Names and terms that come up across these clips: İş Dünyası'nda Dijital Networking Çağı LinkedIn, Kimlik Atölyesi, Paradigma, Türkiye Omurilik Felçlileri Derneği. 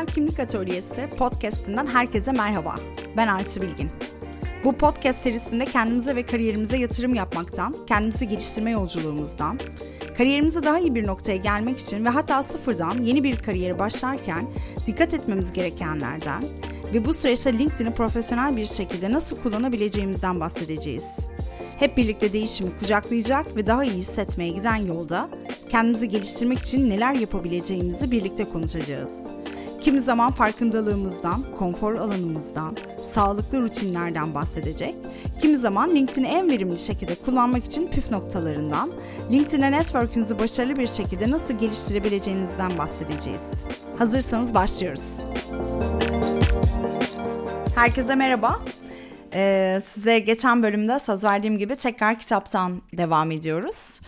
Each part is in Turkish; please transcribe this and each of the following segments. Dijital Kimlik Atölyesi podcast'inden herkese merhaba. Ben Aysu Bilgin. Bu podcast serisinde kendimize ve kariyerimize yatırım yapmaktan, kendimizi geliştirme yolculuğumuzdan, kariyerimize daha iyi bir noktaya gelmek için ve hatta sıfırdan yeni bir kariyere başlarken dikkat etmemiz gerekenlerden ve bu süreçte LinkedIn'i profesyonel bir şekilde nasıl kullanabileceğimizden bahsedeceğiz. Hep birlikte değişimi kucaklayacak ve daha iyi hissetmeye giden yolda kendimizi geliştirmek için neler yapabileceğimizi birlikte konuşacağız. Kimi zaman farkındalığımızdan, konfor alanımızdan, sağlıklı rutinlerden bahsedecek, kimi zaman LinkedIn'i en verimli şekilde kullanmak için püf noktalarından, LinkedIn'e network'ünüzü başarılı bir şekilde nasıl geliştirebileceğinizden bahsedeceğiz. Hazırsanız başlıyoruz. Herkese merhaba. Size geçen bölümde söz verdiğim gibi tekrar kitaptan devam ediyoruz.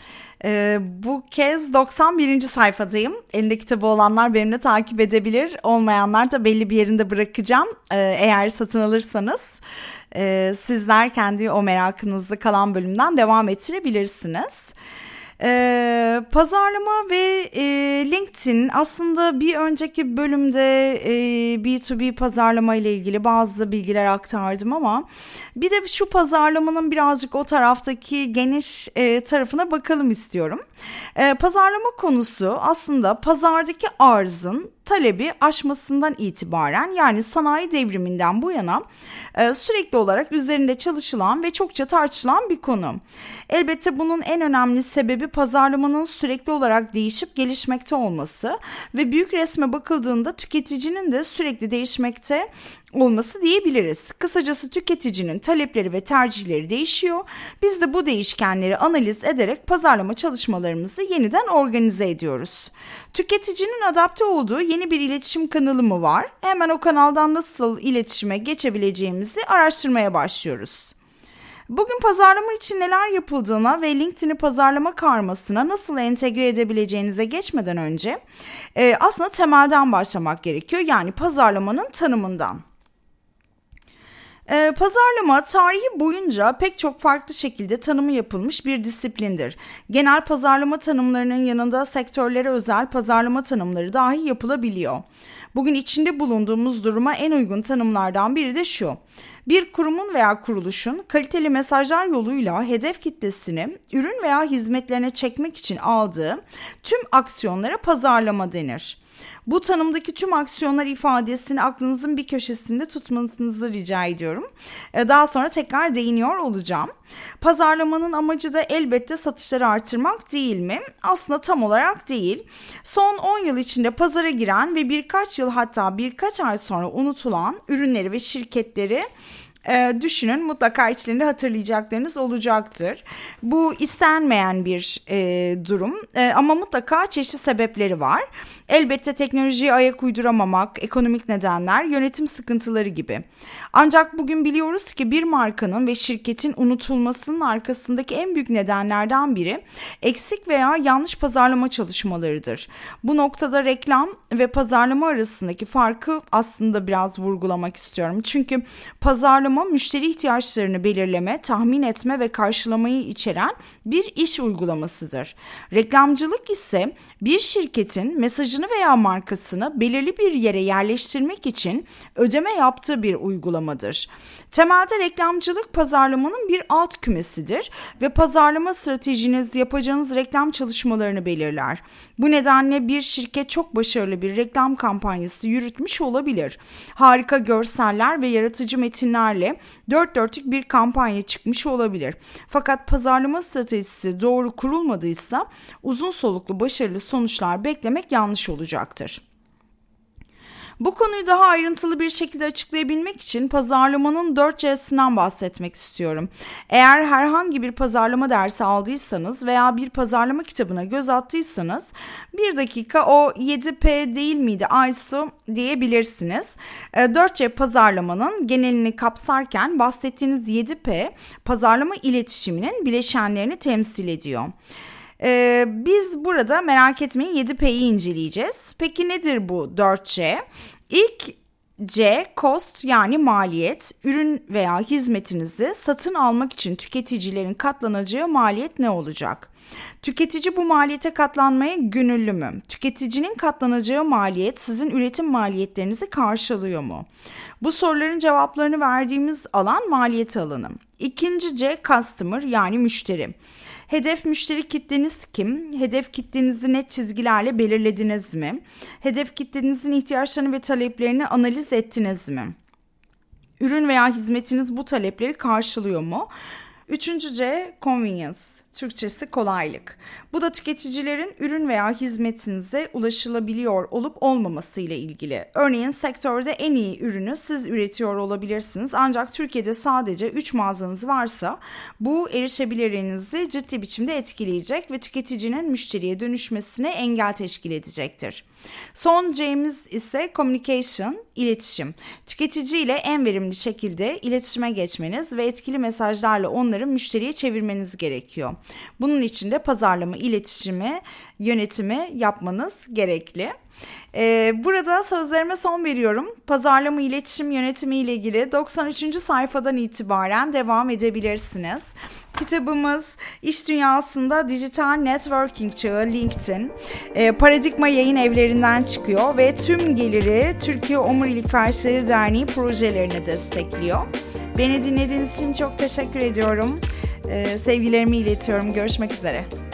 Bu kez 91. sayfadayım. Elinde kitabı olanlar benimle takip edebilir. Olmayanlar da belli bir yerinde bırakacağım. Eğer satın alırsanız sizler kendi o merakınızı kalan bölümden devam ettirebilirsiniz. Pazarlama ve LinkedIn aslında bir önceki bölümde B2B pazarlama ile ilgili bazı bilgiler aktardım ama bir de şu pazarlamanın birazcık o taraftaki geniş tarafına bakalım istiyorum. Pazarlama konusu aslında pazardaki arzın talebi aşmasından itibaren, yani sanayi devriminden bu yana sürekli olarak üzerinde çalışılan ve çokça tartışılan bir konu. Elbette bunun en önemli sebebi pazarlamanın sürekli olarak değişip gelişmekte olması ve büyük resme bakıldığında tüketicinin de sürekli değişmekte olması diyebiliriz. Kısacası tüketicinin talepleri ve tercihleri değişiyor. Biz de bu değişkenleri analiz ederek pazarlama çalışmalarımızı yeniden organize ediyoruz. Tüketicinin adapte olduğu yeni bir iletişim kanalı mı var? Hemen o kanaldan nasıl iletişime geçebileceğimizi araştırmaya başlıyoruz. Bugün pazarlama için neler yapıldığına ve LinkedIn'i pazarlama karmasına nasıl entegre edebileceğinize geçmeden önce aslında temelden başlamak gerekiyor. Yani pazarlamanın tanımından. Pazarlama tarihi boyunca pek çok farklı şekilde tanımı yapılmış bir disiplindir. Genel pazarlama tanımlarının yanında sektörlere özel pazarlama tanımları dahi yapılabiliyor. Bugün içinde bulunduğumuz duruma en uygun tanımlardan biri de şu: bir kurumun veya kuruluşun kaliteli mesajlar yoluyla hedef kitlesini ürün veya hizmetlerine çekmek için aldığı tüm aksiyonlara pazarlama denir. Bu tanımdaki tüm aksiyonlar ifadesini aklınızın bir köşesinde tutmanızı rica ediyorum. Daha sonra tekrar değiniyor olacağım. Pazarlamanın amacı da elbette satışları artırmak değil mi? Aslında tam olarak değil. Son 10 yıl içinde pazara giren ve birkaç yıl, hatta birkaç ay sonra unutulan ürünleri ve şirketleri düşünün, mutlaka içlerinde hatırlayacaklarınız olacaktır. Bu istenmeyen bir durum ama mutlaka çeşitli sebepleri var. Elbette teknolojiye ayak uyduramamak, ekonomik nedenler, yönetim sıkıntıları gibi. Ancak bugün biliyoruz ki bir markanın ve şirketin unutulmasının arkasındaki en büyük nedenlerden biri eksik veya yanlış pazarlama çalışmalarıdır. Bu noktada reklam ve pazarlama arasındaki farkı aslında biraz vurgulamak istiyorum. Çünkü pazarlama müşteri ihtiyaçlarını belirleme, tahmin etme ve karşılamayı içeren bir iş uygulamasıdır. Reklamcılık ise bir şirketin mesajını veya markasını belirli bir yere yerleştirmek için ödeme yaptığı bir uygulamadır. Temelde reklamcılık pazarlamanın bir alt kümesidir ve pazarlama stratejiniz yapacağınız reklam çalışmalarını belirler. Bu nedenle bir şirket çok başarılı bir reklam kampanyası yürütmüş olabilir. Harika görseller ve yaratıcı metinlerle dört dörtlük bir kampanya çıkmış olabilir. Fakat pazarlama stratejisi doğru kurulmadıysa uzun soluklu başarılı sonuçlar beklemek yanlış olacaktır. Bu konuyu daha ayrıntılı bir şekilde açıklayabilmek için pazarlamanın 4C'sinden bahsetmek istiyorum. Eğer herhangi bir pazarlama dersi aldıysanız veya bir pazarlama kitabına göz attıysanız, bir dakika o 7P değil miydi Aysu diyebilirsiniz. 4C pazarlamanın genelini kapsarken bahsettiğiniz 7P pazarlama iletişiminin bileşenlerini temsil ediyor. Biz burada merak etmeyin 7P'yi inceleyeceğiz. Peki nedir bu 4C? İlk C. Cost yani maliyet. Ürün veya hizmetinizi satın almak için tüketicilerin katlanacağı maliyet ne olacak? Tüketici bu maliyete katlanmaya gönüllü mü? Tüketicinin katlanacağı maliyet sizin üretim maliyetlerinizi karşılıyor mu? Bu soruların cevaplarını verdiğimiz alan maliyet alanı. İkinci C. Customer yani müşteri. Hedef müşteri kitleniz kim? Hedef kitlenizi net çizgilerle belirlediniz mi? Hedef kitlenizin ihtiyaçlarını ve taleplerini analiz ettiniz mi? Ürün veya hizmetiniz bu talepleri karşılıyor mu? Üçüncü C. Convenience. Türkçesi kolaylık. Bu da tüketicilerin ürün veya hizmetinize ulaşılabiliyor olup olmaması ile ilgili. Örneğin sektörde en iyi ürünü siz üretiyor olabilirsiniz. Ancak Türkiye'de sadece 3 mağazanız varsa bu erişebilirliğinizi ciddi biçimde etkileyecek ve tüketicinin müşteriye dönüşmesine engel teşkil edecektir. Son C'miz ise communication, iletişim. Tüketiciyle en verimli şekilde iletişime geçmeniz ve etkili mesajlarla onları müşteriye çevirmeniz gerekiyor. Bunun için de pazarlama, iletişimi, yönetimi yapmanız gerekli. Burada sözlerime son veriyorum. Pazarlama, iletişim, yönetimi ile ilgili 93. sayfadan itibaren devam edebilirsiniz. Kitabımız İş Dünyası'nda Dijital Networking Çağı LinkedIn. Paradigma yayın evlerinden çıkıyor ve tüm geliri Türkiye Omurilik Felçlileri Derneği projelerine destekliyor. Beni dinlediğiniz için çok teşekkür ediyorum. Sevgilerimi iletiyorum. Görüşmek üzere.